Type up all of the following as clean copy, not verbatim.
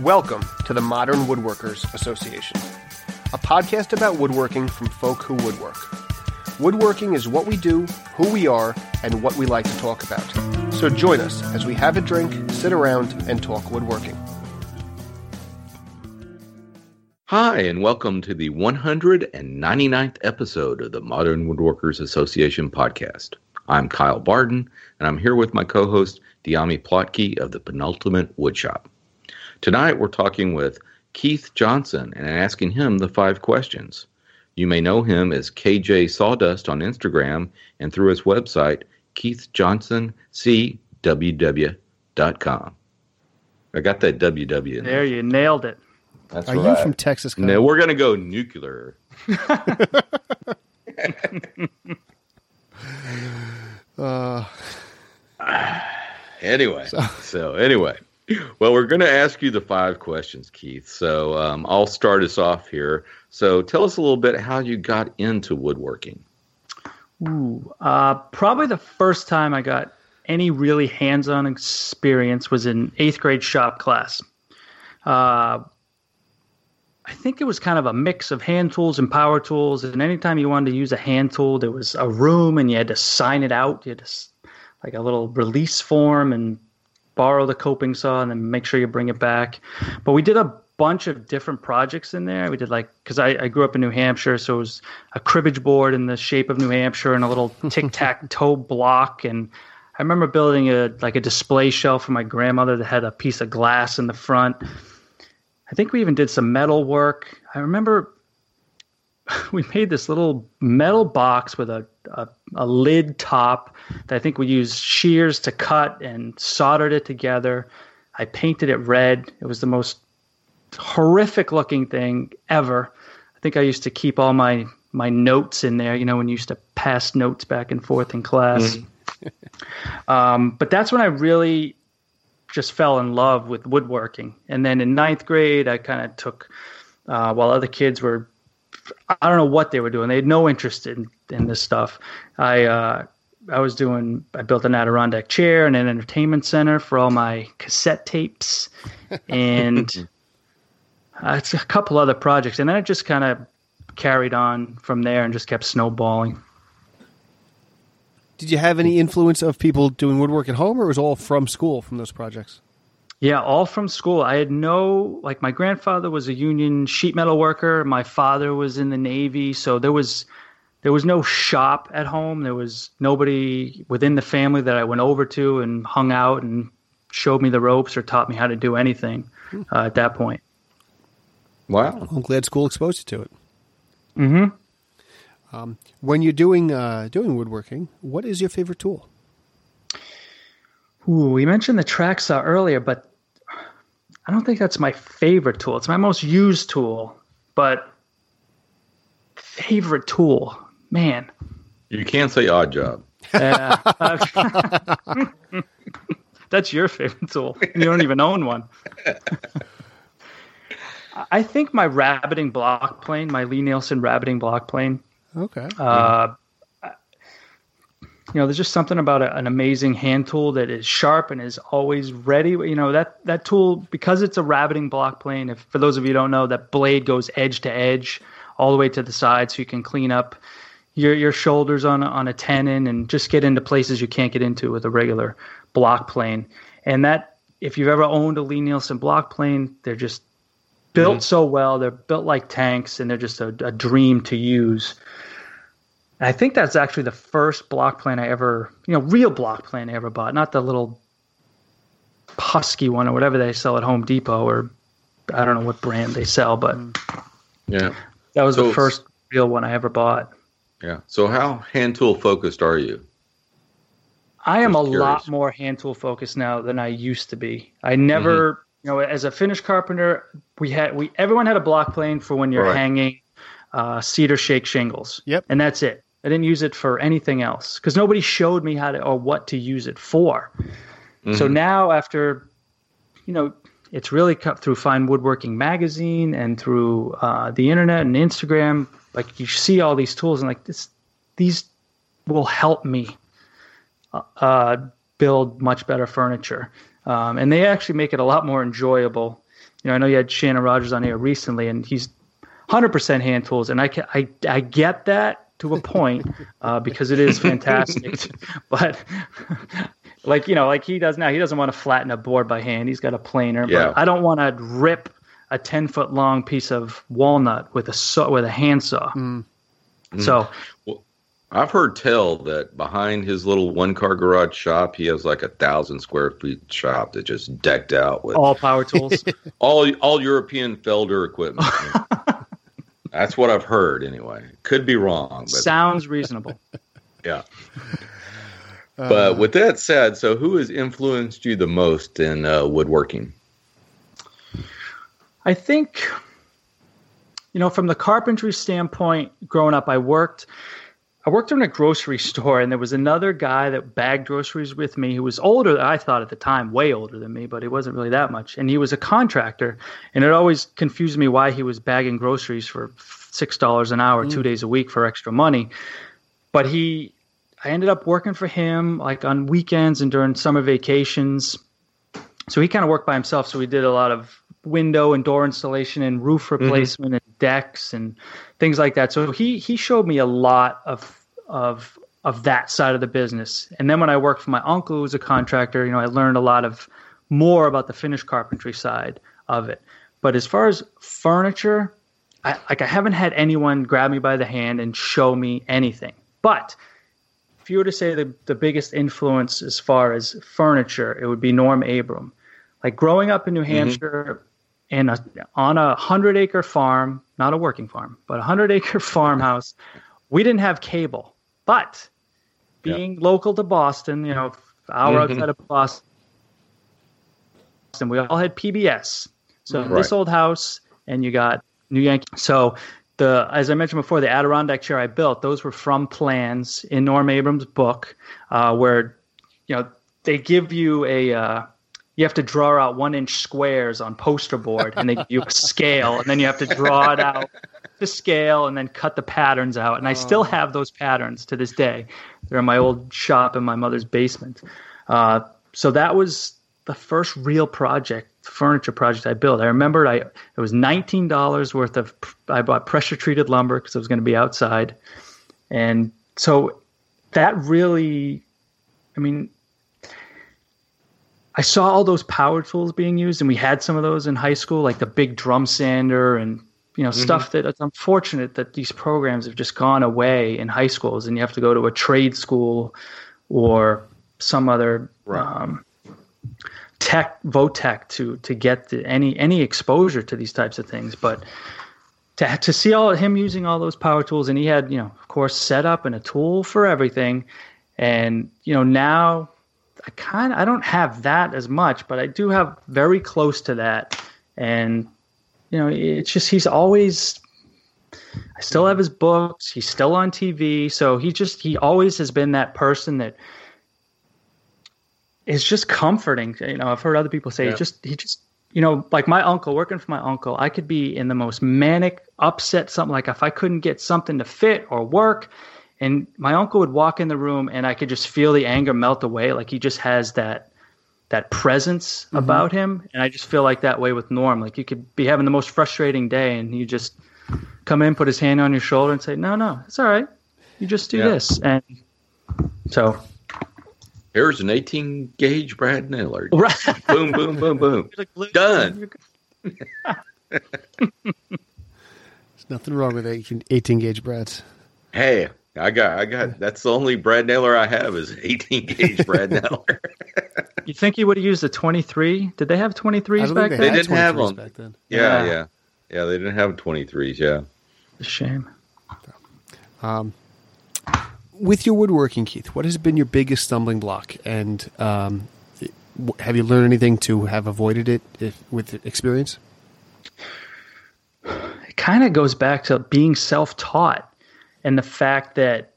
Welcome to the Modern Woodworkers Association, a podcast about woodworking from folk who woodwork. Woodworking is what we do, who we are, and what we like to talk about. So join us as we have a drink, sit around, and talk woodworking. Hi, and welcome to the 199th episode of the Modern Woodworkers Association podcast. I'm Kyle Barden, and I'm here with my co-host, Diami Plotke of the Penultimate Woodshop. Tonight, we're talking with Keith Johnson and asking him the five questions. You may know him as KJ Sawdust on Instagram and through his website, keithjohnsoncww.com. I got that WW in there. You nailed it. That's right. Are you from Texas, Kyle? No, we're going to go nuclear. Anyway. Well, we're going to ask you the five questions, Keith. So I'll start us off here. So tell us a little bit how you got into woodworking. Probably the first time I got any really hands-on experience was in 8th grade shop class. I think it was kind of a mix of hand tools and power tools. And anytime you wanted to use a hand tool, there was a room and you had to sign it out. You had to, like a little release form and borrow the coping saw and then make sure you bring it back. But we did a bunch of different projects in there. We did because I grew up in New Hampshire, so it was a cribbage board in the shape of New Hampshire and a little tic-tac-toe block. And I remember building a display shelf for my grandmother that had a piece of glass in the front. I think we even did some metal work. I remember we made this little metal box with a lid top that I think we used shears to cut and soldered it together. I painted it red. It was the most horrific looking thing ever. I think I used to keep all my notes in there, when you used to pass notes back and forth in class. Mm-hmm. But that's when I really just fell in love with woodworking. And then in 9th grade, I kind of took, while other kids were, I don't know what they were doing. They had no interest in this stuff. I built an Adirondack chair and an entertainment center for all my cassette tapes and it's a couple other projects. And then it just kind of carried on from there and just kept snowballing. Did you have any influence of people doing woodwork at home, or was it all from school from those projects? Yeah, all from school. I had my grandfather was a union sheet metal worker. My father was in the Navy, so there was no shop at home. There was nobody within the family that I went over to and hung out and showed me the ropes or taught me how to do anything at that point. Wow. I'm glad school exposed you to it. Mm-hmm. When you're doing woodworking, what is your favorite tool? Ooh, we mentioned the track saw earlier, but I don't think that's my favorite tool. It's my most used tool, but favorite tool, man. You can't say odd job. Yeah. That's your favorite tool. You don't even own one. I think my rabbiting block plane, my Lee Nielsen rabbiting block plane. Okay. There's just something about an amazing hand tool that is sharp and is always ready. That tool, because it's a rabbiting block plane, if, for those of you who don't know, that blade goes edge to edge all the way to the side so you can clean up your shoulders on a tenon and just get into places you can't get into with a regular block plane. And that, if you've ever owned a Lee Nielsen block plane, they're just built so well. They're built like tanks, and they're just a dream to use. I think that's actually the first block plane I ever, real block plane I ever bought, not the little husky one or whatever they sell at Home Depot, or I don't know what brand they sell, but yeah, that was the first real one I ever bought. Yeah. So how hand tool focused are you? I am lot more hand tool focused now than I used to be. I never, as a finished carpenter, everyone had a block plane for when you're hanging cedar shake shingles. Yep. And that's it. I didn't use it for anything else because nobody showed me how to or what to use it for. Mm-hmm. So now after, it's really cut through Fine Woodworking magazine and through the internet and Instagram. Like you see all these tools and these will help me build much better furniture. And they actually make it a lot more enjoyable. you know, I know you had Shannon Rogers on here recently, and he's 100% hand tools, and I get that to a point, because it is fantastic. But like, you know, like he does now, he doesn't want to flatten a board by hand. He's got a planer. Yeah. But I don't want to rip a 10-foot long piece of walnut with a saw, with a handsaw. Mm. So, well, I've heard tell that behind his little one-car garage shop, he has like 1,000 square feet shop that's just decked out with all power tools, all European Felder equipment. That's what I've heard anyway. Could be wrong, but sounds reasonable. Yeah. But with that said, so who has influenced you the most in woodworking? I think, you know, from the carpentry standpoint, growing up, I worked in a grocery store, and there was another guy that bagged groceries with me who was older, I thought at the time, way older than me, but he wasn't really that much. And he was a contractor, and it always confused me why he was bagging groceries for $6 an hour, 2 days a week for extra money. But I ended up working for him like on weekends and during summer vacations. So he kind of worked by himself. So we did a lot of window and door installation and roof replacement and decks and things like that. So he showed me a lot of that side of the business. And then when I worked for my uncle, who was a contractor, you know, I learned a lot of more about the finished carpentry side of it. But as far as furniture, I haven't had anyone grab me by the hand and show me anything. But if you were to say the biggest influence as far as furniture, it would be Norm Abram. Like growing up in New Hampshire and on a 100-acre farm, not a working farm, but a 100-acre farmhouse, we didn't have cable. But being local to Boston, you know, an hour outside of Boston, we all had PBS. So This Old House, and you got New Yankee. So as I mentioned before, the Adirondack chair I built, those were from plans in Norm Abram's book, where, you know, they give you you have to draw out 1-inch squares on poster board, and they give you a scale, and then you have to draw it out to scale and then cut the patterns out. And I still have those patterns to this day. They're in my old shop in my mother's basement. So that was the first real project, furniture project I built. I remember it was $19 worth of, I bought pressure treated lumber because it was going to be outside. And so that really, I mean, I saw all those power tools being used, and we had some of those in high school, like the big drum sander and, you know, stuff that it's unfortunate that these programs have just gone away in high schools, and you have to go to a trade school or some other, tech, vo-tech to get any exposure to these types of things. But to see him using all those power tools, and he had, you know, of course, set up and a tool for everything. And, you know, now I don't have that as much, but I do have very close to that. And, you know, it's just, I still have his books. He's still on TV. So he always has been that person that is just comforting. You know, I've heard other people say, you know, like my uncle, working for my uncle, I could be in the most manic, upset, something like if I couldn't get something to fit or work. And my uncle would walk in the room, and I could just feel the anger melt away. Like he just has that presence about him. And I just feel like that way with Norm. Like you could be having the most frustrating day, and you just come in, put his hand on your shoulder and say, no, it's all right. You just do this. And so here's an 18-gauge Brad Naylor. Right. Boom, boom, boom, boom. Done. There's nothing wrong with 18-gauge Brads. Hey. I got. That's the only Brad Naylor I have is 18-gauge Brad Naylor. You think he would have used a 23? Did they have 23s back then? They didn't have them back then. Yeah. They didn't have 23s. Yeah, a shame. With your woodworking, Keith, what has been your biggest stumbling block, and have you learned anything to have avoided it with experience? It kind of goes back to being self-taught. And the fact that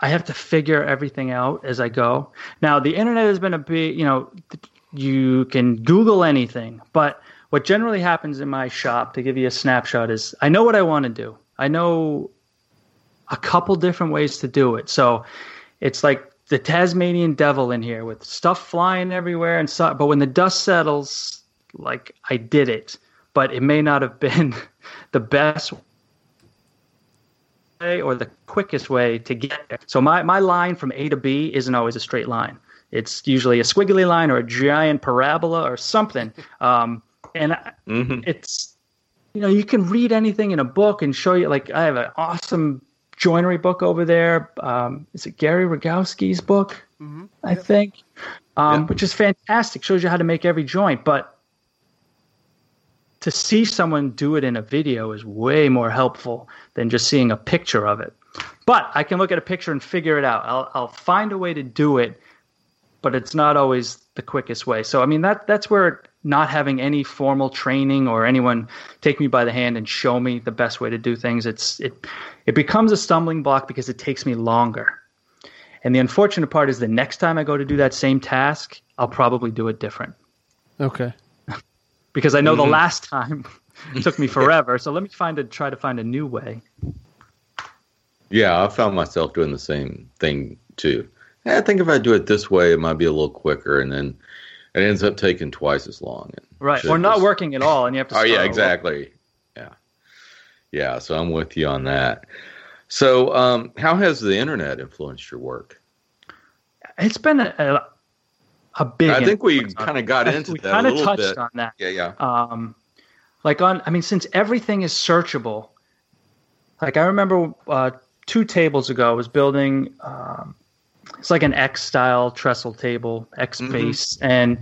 I have to figure everything out as I go. Now, the internet has been you know, you can Google anything. But what generally happens in my shop, to give you a snapshot, is I know what I want to do. I know a couple different ways to do it. So it's like the Tasmanian devil in here with stuff flying everywhere. But when the dust settles, like I did it, but it may not have been the best way or the quickest way to get there. So my line from A to B isn't always a straight line. It's usually a squiggly line or a giant parabola or something. It's, you know, you can read anything in a book and show you, like, I have an awesome joinery book over there. Is it Gary Rogowski's book? Mm-hmm. I think, which is fantastic. Shows you how to make every joint, but to see someone do it in a video is way more helpful than just seeing a picture of it. But I can look at a picture and figure it out. I'll find a way to do it, but it's not always the quickest way. So, I mean, that's where not having any formal training or anyone take me by the hand and show me the best way to do things, it becomes a stumbling block because it takes me longer. And the unfortunate part is the next time I go to do that same task, I'll probably do it different. Okay. Because I know the last time it took me forever. So let me try to find a new way. Yeah, I found myself doing the same thing too. I think if I do it this way, it might be a little quicker, and then it ends up taking twice as long. Right, or not working at all, and you have to start. Oh, yeah, exactly. Yeah. Yeah, so I'm with you on that. So how has the internet influenced your work? It's been a big influence. I think we kind of got into that a little bit. We kind of touched on that. Yeah. Since everything is searchable, like I remember 2 tables ago, I was building it's like an X-style trestle table, X-base, and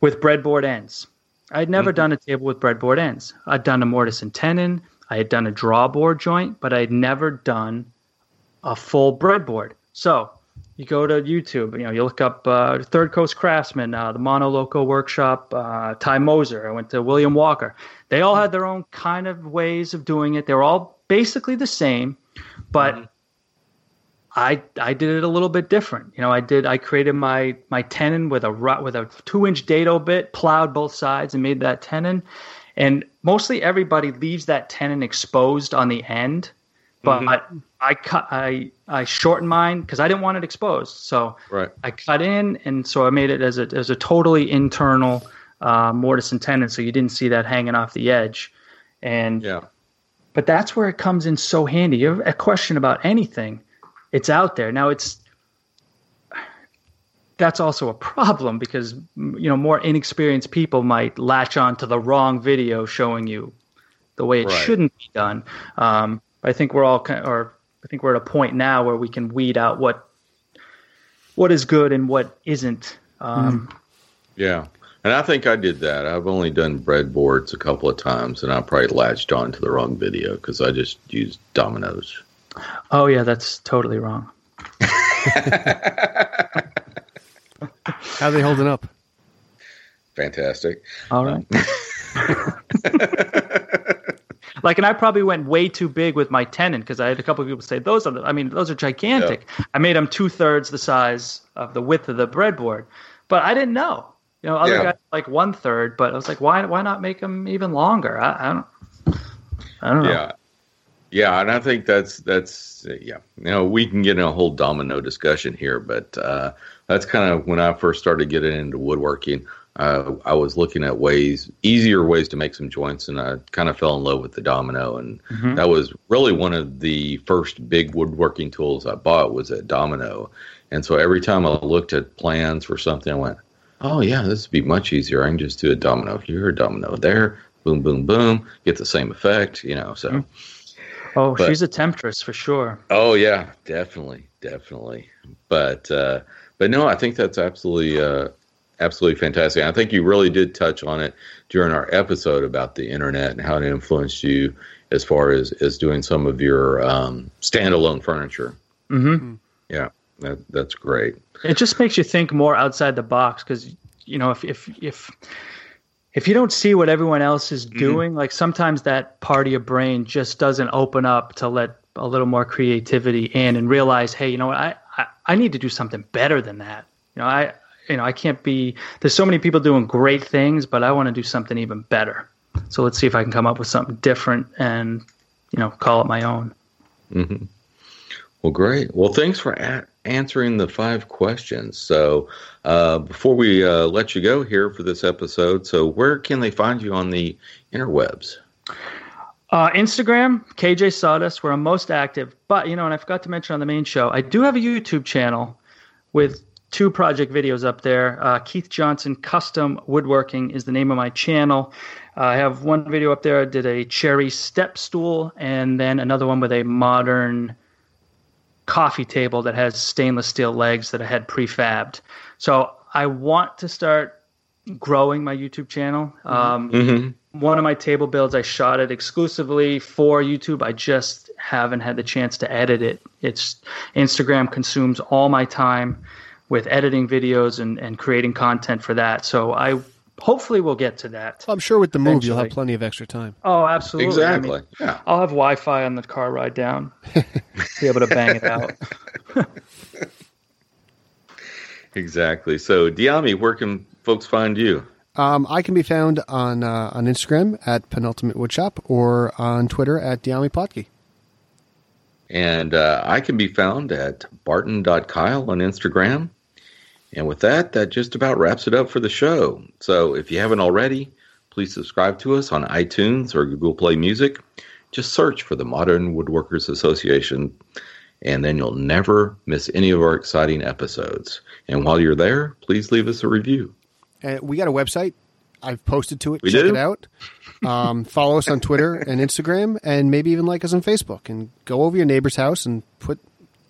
with breadboard ends. I had never done a table with breadboard ends. I'd done a mortise and tenon. I had done a drawboard joint, but I had never done a full breadboard. So you go to YouTube, you look up Third Coast Craftsman, the Mono Loco Workshop, Ty Moser. I went to William Walker. They all had their own kind of ways of doing it. They were all basically the same, but I did it a little bit different. I created my tenon with a 2-inch dado bit, plowed both sides, and made that tenon. And mostly everybody leaves that tenon exposed on the end, but I shortened mine because I didn't want it exposed. So I cut in, and so I made it as a totally internal mortise and tenon, so you didn't see that hanging off the edge. And but that's where it comes in so handy. You have a question about anything, it's out there now. That's also a problem because, more inexperienced people might latch on to the wrong video showing you the way it shouldn't be done. I think we're at a point now where we can weed out what is good and what isn't. Yeah. And I think I did that. I've only done breadboards a couple of times, and I probably latched on to the wrong video because I just used dominoes. Oh yeah. That's totally wrong. How are they holding up? Fantastic. All right. And I probably went way too big with my tenon because I had a couple of people say, those are gigantic. Yeah. I made them 2/3 the size of the width of the breadboard, but I didn't know. Other guys like 1/3, but I was like, why not make them even longer? I don't know. Yeah. Yeah, and I think that's. We can get in a whole domino discussion here, but that's kind of when I first started getting into woodworking. I was looking at easier ways to make some joints, and I kind of fell in love with the domino, and that was really one of the first big woodworking tools I bought was a domino. And so every time I looked at plans for something, I went, "Oh yeah, this would be much easier. I can just do a domino here, a domino there, boom, boom, boom, get the same effect." Oh, she's a temptress for sure. Oh yeah, definitely. But no, I think that's absolutely fantastic. I think you really did touch on it during our episode about the internet and how it influenced you as far as doing some of your standalone furniture. Mm-hmm. Yeah, that's great. It just makes you think more outside the box because if you don't see what everyone else is doing, like sometimes that part of your brain just doesn't open up to let a little more creativity in and realize, hey, I need to do something better than that. I can't be, there's so many people doing great things, but I want to do something even better. So let's see if I can come up with something different and, call it my own. Well, great. Well, thanks for answering the 5 questions. So before we let you go here for this episode, so where can they find you on the interwebs? Instagram, KJ Sawdust, where I'm most active. But, you know, and I forgot to mention on the main show, I do have a YouTube channel with 2 project videos up there. Keith Johnson Custom Woodworking is the name of my channel. I have one video up there. I did a cherry step stool and then another one with a modern coffee table that has stainless steel legs that I had prefabbed. So I want to start growing my YouTube channel. One of my table builds, I shot it exclusively for YouTube. I just haven't had the chance to edit it. It's Instagram consumes all my time with editing videos and creating content for that. So I hopefully will get to that. Well, I'm sure with the move, you'll have plenty of extra time. Oh, absolutely. Exactly. I mean, yeah. I'll have Wi-Fi on the car ride down, be able to bang it out. Exactly. So, Diami, where can folks find you? I can be found on Instagram at Penultimate Woodshop or on Twitter at Diami Plotke. And I can be found at barton.kyle on Instagram. And with that, that just about wraps it up for the show. So if you haven't already, please subscribe to us on iTunes or Google Play Music. Just search for the Modern Woodworkers Association, and then you'll never miss any of our exciting episodes. And while you're there, please leave us a review. We got a website. I've posted to it. Check it out. Follow us on Twitter and Instagram, and maybe even like us on Facebook. And go over your neighbor's house and put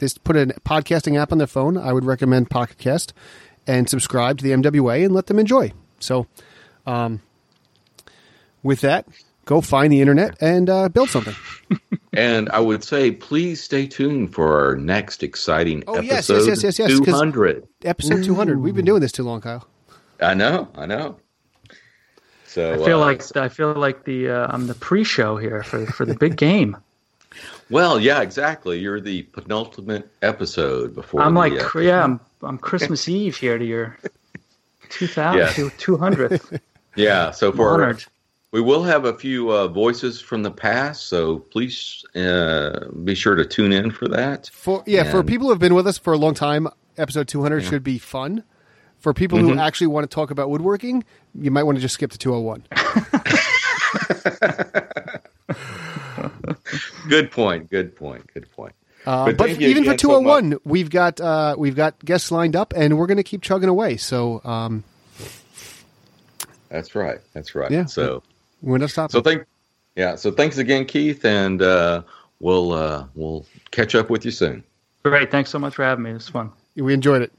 a podcasting app on their phone. I would recommend Pocketcast, and subscribe to the MWA and let them enjoy. So with that, go find the internet and build something. And I would say, please stay tuned for our next exciting episode. Yes, 200. Episode 200. We've been doing this too long, Kyle. I know. So, I feel like I'm the pre-show here for the big game. Well, yeah, exactly. You're the penultimate episode before. I'm Christmas Eve here to your 200th. Yeah, so we will have a few voices from the past, so please be sure to tune in for that. For people who have been with us for a long time, episode 200 should be fun. For people who actually want to talk about woodworking, you might want to just skip to 201. Good point. But even for 201, so we've got guests lined up, and we're going to keep chugging away. So that's right. Yeah, so we're not stopping. So thanks again, Keith, and we'll catch up with you soon. Great. Thanks so much for having me. It was fun. We enjoyed it.